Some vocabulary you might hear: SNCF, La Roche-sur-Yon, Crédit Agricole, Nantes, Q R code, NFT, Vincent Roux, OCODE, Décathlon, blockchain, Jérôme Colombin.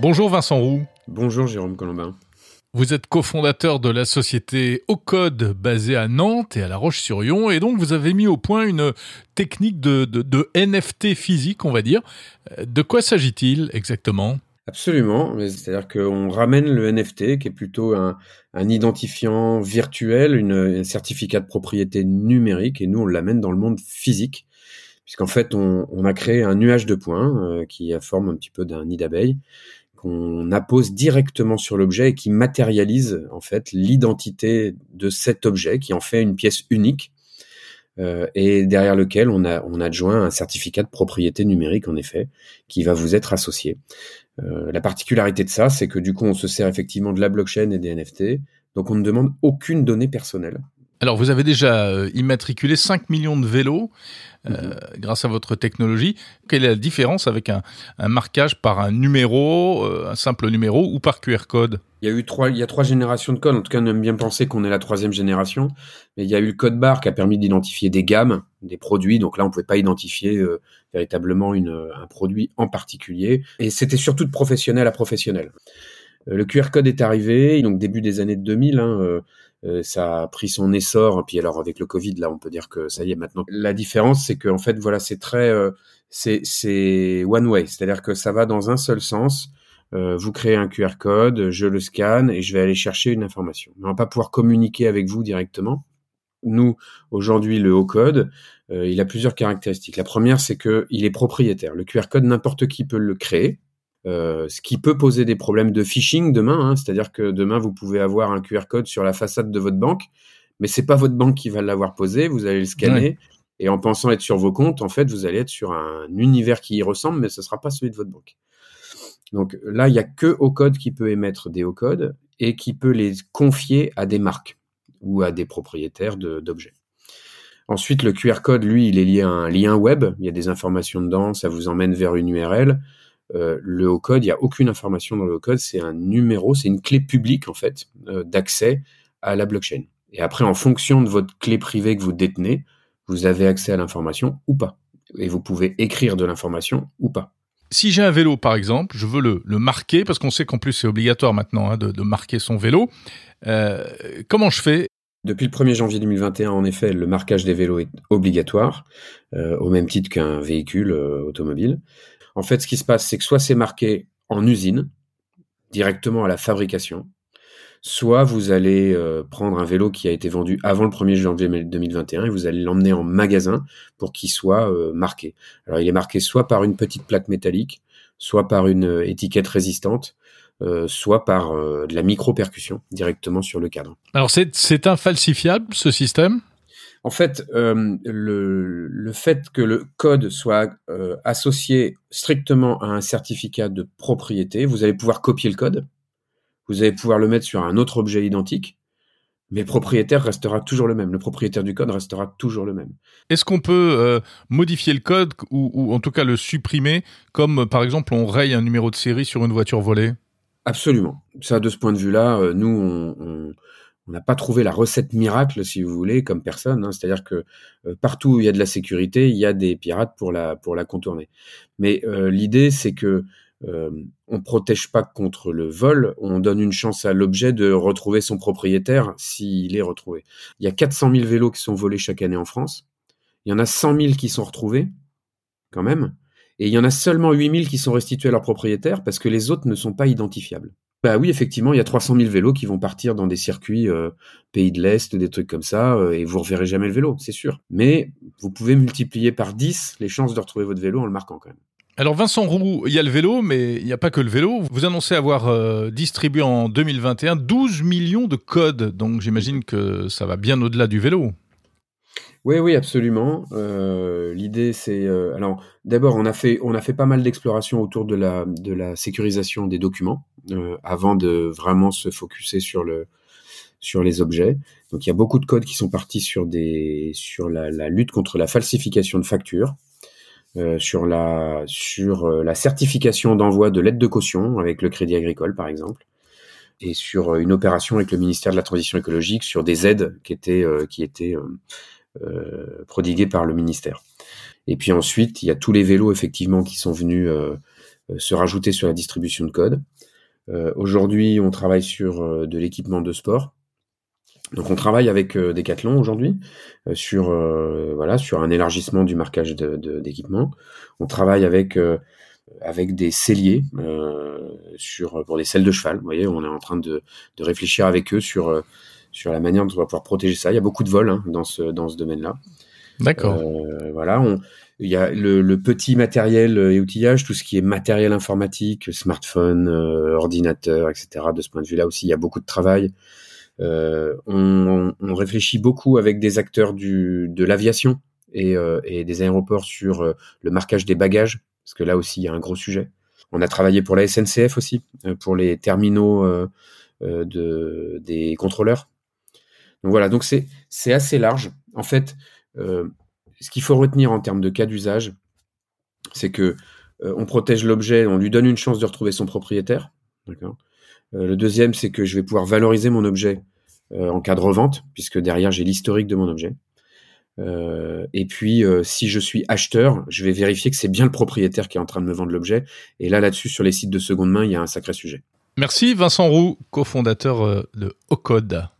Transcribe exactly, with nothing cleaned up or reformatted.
Bonjour Vincent Roux. Bonjour Jérôme Colombin. Vous êtes cofondateur de la société OCODE basée à Nantes et à La Roche-sur-Yon, et donc vous avez mis au point une technique de, de, de N F T physique, on va dire. De quoi s'agit-il exactement ? Absolument, c'est-à-dire qu'on ramène le N F T qui est plutôt un, un identifiant virtuel, une, un certificat de propriété numérique, et nous on l'amène dans le monde physique, puisqu'en fait on, on a créé un nuage de points euh, qui a forme un petit peu d'un nid d'abeille, qu'on appose directement sur l'objet et qui matérialise en fait l'identité de cet objet, qui en fait une pièce unique euh, et derrière lequel on a on adjoint un certificat de propriété numérique en effet qui va vous être associé. Euh, la particularité de ça, c'est que du coup on se sert effectivement de la blockchain et des N F T, donc on ne demande aucune donnée personnelle. Alors, vous avez déjà immatriculé cinq millions de vélos euh, mmh. grâce à votre technologie. Quelle est la différence avec un, un marquage par un numéro, euh, un simple numéro ou par Q R code ? Il y a eu trois, il y a trois générations de codes. En tout cas, on aime bien penser qu'on est la troisième génération. Mais il y a eu le code barre qui a permis d'identifier des gammes, des produits. Donc là, on ne pouvait pas identifier euh, véritablement une, un produit en particulier. Et c'était surtout de professionnel à professionnel. Euh, le Q R code est arrivé, donc début des années deux mille, hein, euh, ça a pris son essor, puis alors avec le Covid, là, on peut dire que ça y est maintenant. La différence, c'est que en fait, voilà, c'est très, euh, c'est, c'est one way, c'est-à-dire que ça va dans un seul sens. Euh, vous créez un Q R code, je le scanne et je vais aller chercher une information. Mais on va pas pouvoir communiquer avec vous directement. Nous, aujourd'hui, le OCODE, euh, il a plusieurs caractéristiques. La première, c'est que il est propriétaire. Le Q R code, n'importe qui peut le créer. Euh, ce qui peut poser des problèmes de phishing demain, hein, c'est-à-dire que demain vous pouvez avoir un Q R code sur la façade de votre banque, mais c'est pas votre banque qui va l'avoir posé, vous allez le scanner, ouais. Et en pensant être sur vos comptes, en fait vous allez être sur un univers qui y ressemble, mais ce sera pas celui de votre banque. Donc là, il y a que OCODE qui peut émettre des OCODE et qui peut les confier à des marques ou à des propriétaires de, d'objets. Ensuite, le Q R code, lui, il est lié à un lien web, il y a des informations dedans, ça vous emmène vers une U R L. Euh, le OCODE, il n'y a aucune information dans le OCODE, c'est un numéro, c'est une clé publique en fait euh, d'accès à la blockchain. Et après, en fonction de votre clé privée que vous détenez, vous avez accès à l'information ou pas. Et vous pouvez écrire de l'information ou pas. Si j'ai un vélo par exemple, je veux le, le marquer, parce qu'on sait qu'en plus c'est obligatoire maintenant hein, de, de marquer son vélo. Euh, comment je fais ? Depuis le premier janvier deux mille vingt et un, en effet, le marquage des vélos est obligatoire, euh, au même titre qu'un véhicule euh, automobile. En fait, ce qui se passe, c'est que soit c'est marqué en usine, directement à la fabrication, soit vous allez euh, prendre un vélo qui a été vendu avant le premier janvier deux mille vingt et un et vous allez l'emmener en magasin pour qu'il soit euh, marqué. Alors, il est marqué soit par une petite plaque métallique, soit par une euh, étiquette résistante, euh, soit par euh, de la micro-percussion directement sur le cadre. Alors, c'est, c'est infalsifiable, ce système ? En fait, euh, le, le fait que le code soit euh, associé strictement à un certificat de propriété, vous allez pouvoir copier le code, vous allez pouvoir le mettre sur un autre objet identique, mais propriétaire restera toujours le même. Le propriétaire du code restera toujours le même. Est-ce qu'on peut euh, modifier le code ou, ou en tout cas le supprimer, comme par exemple on raye un numéro de série sur une voiture volée ? Absolument. Ça, de ce point de vue-là, euh, nous, on... on On n'a pas trouvé la recette miracle, si vous voulez, comme personne. Hein. C'est-à-dire que euh, partout où il y a de la sécurité, il y a des pirates pour la pour la contourner. Mais euh, l'idée, c'est que euh, on protège pas contre le vol. On donne une chance à l'objet de retrouver son propriétaire s'il est retrouvé. Il y a quatre cent mille vélos qui sont volés chaque année en France. Il y en a cent mille qui sont retrouvés, quand même. Et il y en a seulement huit mille qui sont restitués à leur propriétaire parce que les autres ne sont pas identifiables. Bah oui, effectivement, il y a trois cent mille vélos qui vont partir dans des circuits euh, pays de l'Est, des trucs comme ça, euh, et vous reverrez jamais le vélo, c'est sûr. Mais vous pouvez multiplier par dix les chances de retrouver votre vélo en le marquant quand même. Alors Vincent Roux, il y a le vélo, mais il n'y a pas que le vélo. Vous annoncez avoir euh, distribué en deux mille vingt et un douze millions de codes, donc j'imagine que ça va bien au-delà du vélo. Oui, oui, absolument. Euh, l'idée, c'est euh, alors d'abord, on a fait on a fait pas mal d'explorations autour de la de la sécurisation des documents euh, avant de vraiment se focuser sur le sur les objets. Donc, il y a beaucoup de codes qui sont partis sur des sur la, la lutte contre la falsification de factures, euh, sur la sur la certification d'envoi de lettres de caution avec le Crédit Agricole, par exemple. Et sur une opération avec le ministère de la Transition écologique sur des aides qui étaient euh, qui étaient euh, euh, prodigués par le ministère. Et puis ensuite, il y a tous les vélos effectivement qui sont venus euh, se rajouter sur la distribution de code. Euh, aujourd'hui, on travaille sur euh, de l'équipement de sport. Donc, on travaille avec euh, Décathlon aujourd'hui euh, sur euh, voilà sur un élargissement du marquage de, de, d'équipement. On travaille avec euh, avec des selliers euh, sur pour les selles de cheval. Vous voyez, on est en train de, de réfléchir avec eux sur euh, sur la manière dont on va pouvoir protéger ça. Il y a beaucoup de vols hein, dans ce dans ce domaine-là. D'accord. Euh, voilà, on, il y a le, le petit matériel et outillage, tout ce qui est matériel informatique, smartphone, euh, ordinateur, et cetera. De ce point de vue-là aussi, il y a beaucoup de travail. Euh, on, on réfléchit beaucoup avec des acteurs du, de l'aviation et, euh, et des aéroports sur euh, le marquage des bagages, parce que là aussi, il y a un gros sujet. On a travaillé pour la S N C F aussi, euh, pour les terminaux euh, euh, de, des contrôleurs. Donc voilà, donc c'est, c'est assez large. En fait, Euh, ce qu'il faut retenir en termes de cas d'usage, c'est que euh, on protège l'objet, on lui donne une chance de retrouver son propriétaire. D'accord. Euh, le deuxième, c'est que je vais pouvoir valoriser mon objet euh, en cas de revente, puisque derrière j'ai l'historique de mon objet. Euh, et puis, euh, si je suis acheteur, je vais vérifier que c'est bien le propriétaire qui est en train de me vendre l'objet. Et là, là-dessus, sur les sites de seconde main, il y a un sacré sujet. Merci Vincent Roux, cofondateur de OCODE.